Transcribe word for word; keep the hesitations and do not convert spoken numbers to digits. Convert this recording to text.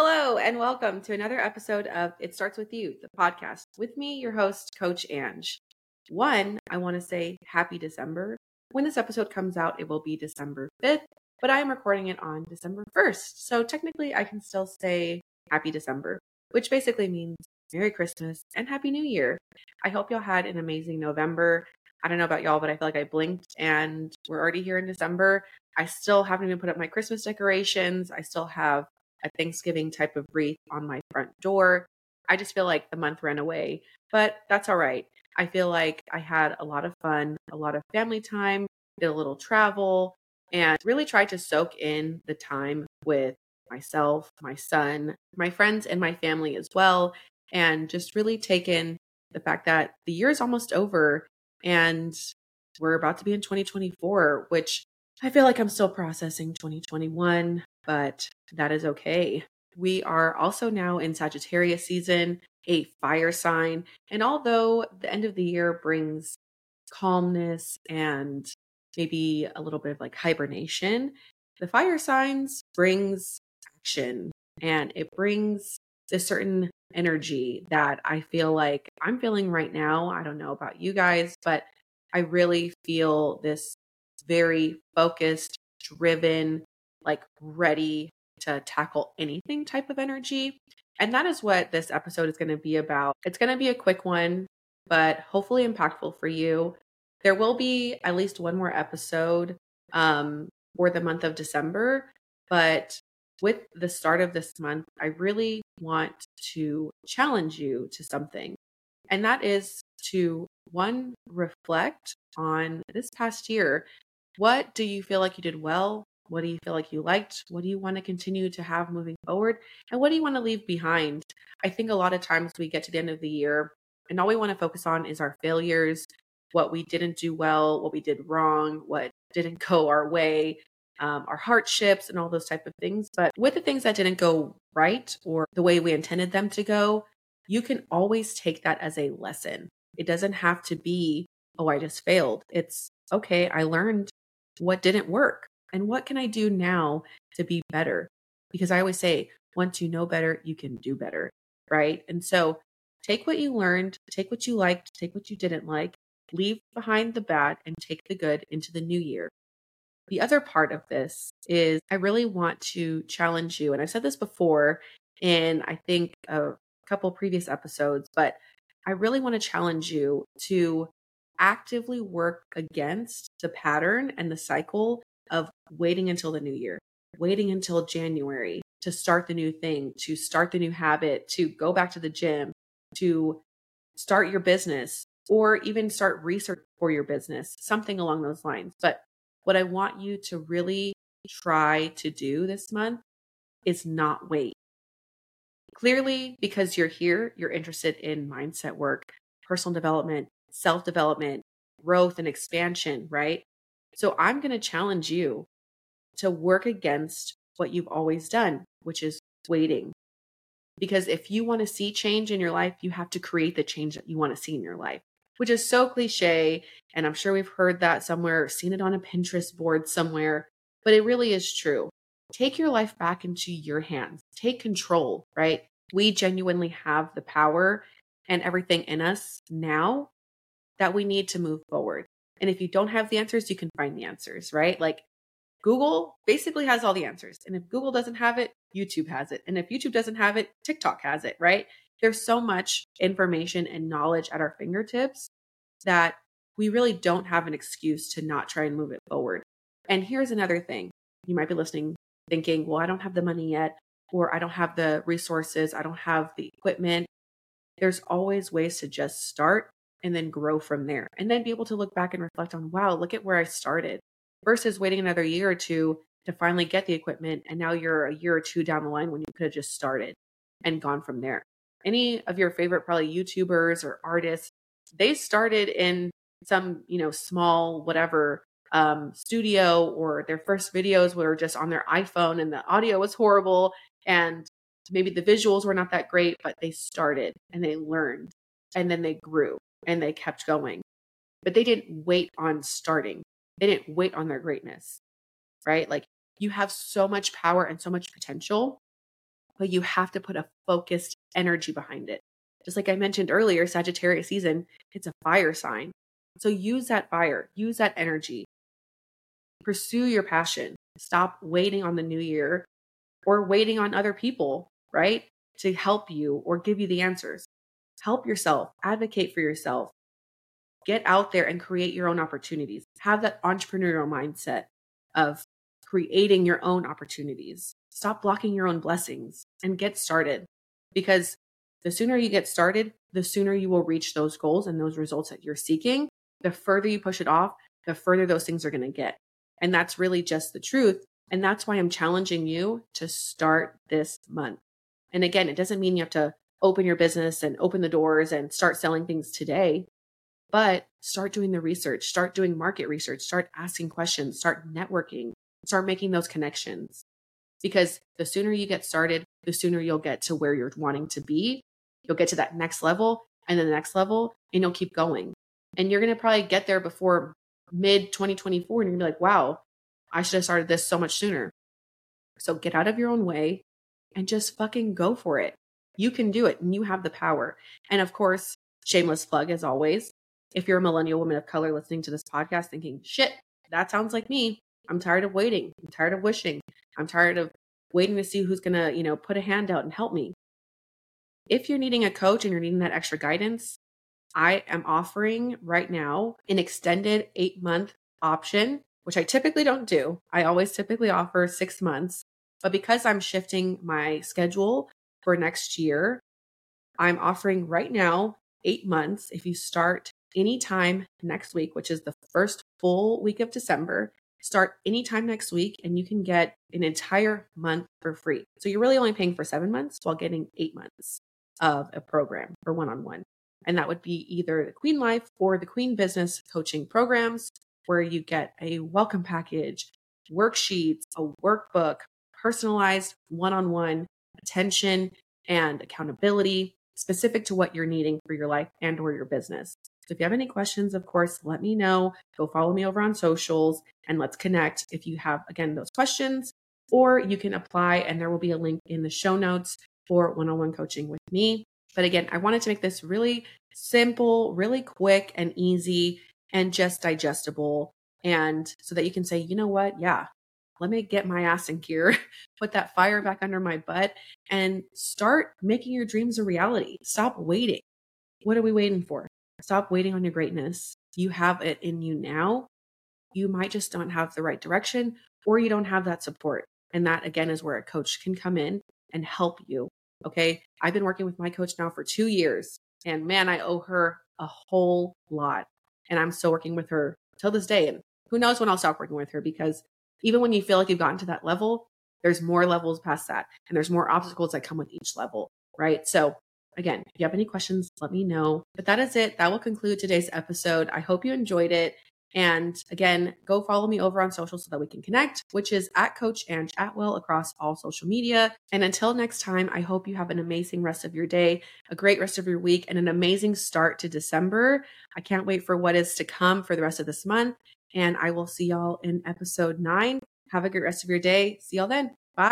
Hello and welcome to another episode of It Starts With You, the podcast. With me, your host, Coach Ang. One, I want to say happy December. When this episode comes out, it will be December fifth, but I am recording it on December first. So technically I can still say happy December, which basically means Merry Christmas and Happy New Year. I hope y'all had an amazing November. I don't know about y'all, but I feel like I blinked and we're already here in December. I still haven't even put up my Christmas decorations. I still have a Thanksgiving type of wreath on my front door. I just feel like the month ran away, but that's all right. I feel like I had a lot of fun, a lot of family time, did a little travel, and really tried to soak in the time with myself, my son, my friends, and my family as well. And just really take in the fact that the year is almost over and we're about to be in twenty twenty-four, which I feel like I'm still processing twenty twenty-one, but that is okay. We are also now in Sagittarius season, a fire sign. And although the end of the year brings calmness and maybe a little bit of like hibernation, the fire signs brings action and it brings a certain energy that I feel like I'm feeling right now. I don't know about you guys, but I really feel this very focused, driven, like ready to tackle anything type of energy. And that is what this episode is going to be about. It's going to be a quick one, but hopefully impactful for you. There will be at least one more episode um, for the month of December, but with the start of this month, I really want to challenge you to something. And that is to, one, reflect on this past year. What do you feel like you did well? What do you feel like you liked? What do you want to continue to have moving forward? And what do you want to leave behind? I think a lot of times we get to the end of the year and all we want to focus on is our failures, what we didn't do well, what we did wrong, what didn't go our way, um, our hardships and all those type of things. But with the things that didn't go right or the way we intended them to go, you can always take that as a lesson. It doesn't have to be, oh, I just failed. It's okay, I learned what didn't work. And what can I do now to be better? Because I always say, once you know better, you can do better, right? And so take what you learned, take what you liked, take what you didn't like, leave behind the bad and take the good into the new year. The other part of this is I really want to challenge you. And I've said this before in, I think, a couple previous episodes, but I really want to challenge you to actively work against the pattern and the cycle of waiting until the new year, waiting until January to start the new thing, to start the new habit, to go back to the gym, to start your business, or even start research for your business, something along those lines. But what I want you to really try to do this month is not wait. Clearly, because you're here, you're interested in mindset work, personal development, self-development, growth and expansion, right? So I'm going to challenge you to work against what you've always done, which is waiting. Because if you want to see change in your life, you have to create the change that you want to see in your life, which is so cliche. And I'm sure we've heard that somewhere, seen it on a Pinterest board somewhere, but it really is true. Take your life back into your hands. Take control, right? We genuinely have the power and everything in us now that we need to move forward. And if you don't have the answers, you can find the answers, right? Like Google basically has all the answers. And if Google doesn't have it, YouTube has it. And if YouTube doesn't have it, TikTok has it, right? There's so much information and knowledge at our fingertips that we really don't have an excuse to not try and move it forward. And here's another thing. You might be listening, thinking, well, I don't have the money yet, or I don't have the resources. I don't have the equipment. There's always ways to just start and then grow from there, and then be able to look back and reflect on, wow, look at where I started versus waiting another year or two to finally get the equipment. And now you're a year or two down the line when you could have just started and gone from there. Any of your favorite probably YouTubers or artists, they started in some, you know, small, whatever um, studio, or their first videos were just on their iPhone and the audio was horrible. And maybe the visuals were not that great, but they started and they learned and then they grew. And they kept going, but they didn't wait on starting. They didn't wait on their greatness, right? Like you have so much power and so much potential but you have to put a focused energy behind it. Just like I mentioned earlier, Sagittarius season, it's a fire sign. So use that fire, use that energy, pursue your passion, stop waiting on the new year or waiting on other people, right? To help you or give you the answers. Help yourself, advocate for yourself, get out there and create your own opportunities. Have that entrepreneurial mindset of creating your own opportunities. Stop blocking your own blessings and get started, because the sooner you get started, the sooner you will reach those goals and those results that you're seeking. The further you push it off, the further those things are going to get. And that's really just the truth. And that's why I'm challenging you to start this month. And again, it doesn't mean you have to open your business and open the doors and start selling things today, but start doing the research, start doing market research, start asking questions, start networking, start making those connections. Because the sooner you get started, the sooner you'll get to where you're wanting to be. You'll get to that next level and the next level, and you'll keep going. And you're going to probably get there before mid twenty twenty-four, and you're going to be like, wow, I should have started this so much sooner. So get out of your own way and just fucking go for it. You can do it, and you have the power. And of course, shameless plug as always, if you're a millennial woman of color listening to this podcast thinking, shit, that sounds like me. I'm tired of waiting. I'm tired of wishing. I'm tired of waiting to see who's going to, you know, put a hand out and help me. If you're needing a coach and you're needing that extra guidance, I am offering right now an extended eight month option, which I typically don't do. I always typically offer six months, but because I'm shifting my schedule for next year, I'm offering right now eight months. If you start anytime next week, which is the first full week of December, start anytime next week and you can get an entire month for free. So you're really only paying for seven months while getting eight months of a program for one-on-one. And that would be either the Queen Life or the Queen Business Coaching Programs, where you get a welcome package, worksheets, a workbook, personalized one-on-one attention and accountability specific to what you're needing for your life and or your business. So if you have any questions, of course, let me know. Go follow me over on socials and let's connect if you have, again, those questions, or you can apply and there will be a link in the show notes for one-on-one coaching with me. But again, I wanted to make this really simple, really quick and easy and just digestible. And so that you can say, you know what? Yeah, let me get my ass in gear, put that fire back under my butt and start making your dreams a reality. Stop waiting. What are we waiting for? Stop waiting on your greatness. You have it in you now. You might just don't have the right direction, or you don't have that support. And that again is where a coach can come in and help you. Okay. I've been working with my coach now for two years and man, I owe her a whole lot. And I'm still working with her till this day. And who knows when I'll stop working with her, because even when you feel like you've gotten to that level, there's more levels past that. And there's more obstacles that come with each level. Right. So again, if you have any questions, let me know. But that is it. That will conclude today's episode. I hope you enjoyed it. And again, go follow me over on social so that we can connect, which is at Coach Ang Atwell across all social media. And until next time, I hope you have an amazing rest of your day, a great rest of your week, and an amazing start to December. I can't wait for what is to come for the rest of this month. And I will see y'all in episode nine. Have a great rest of your day. See y'all then.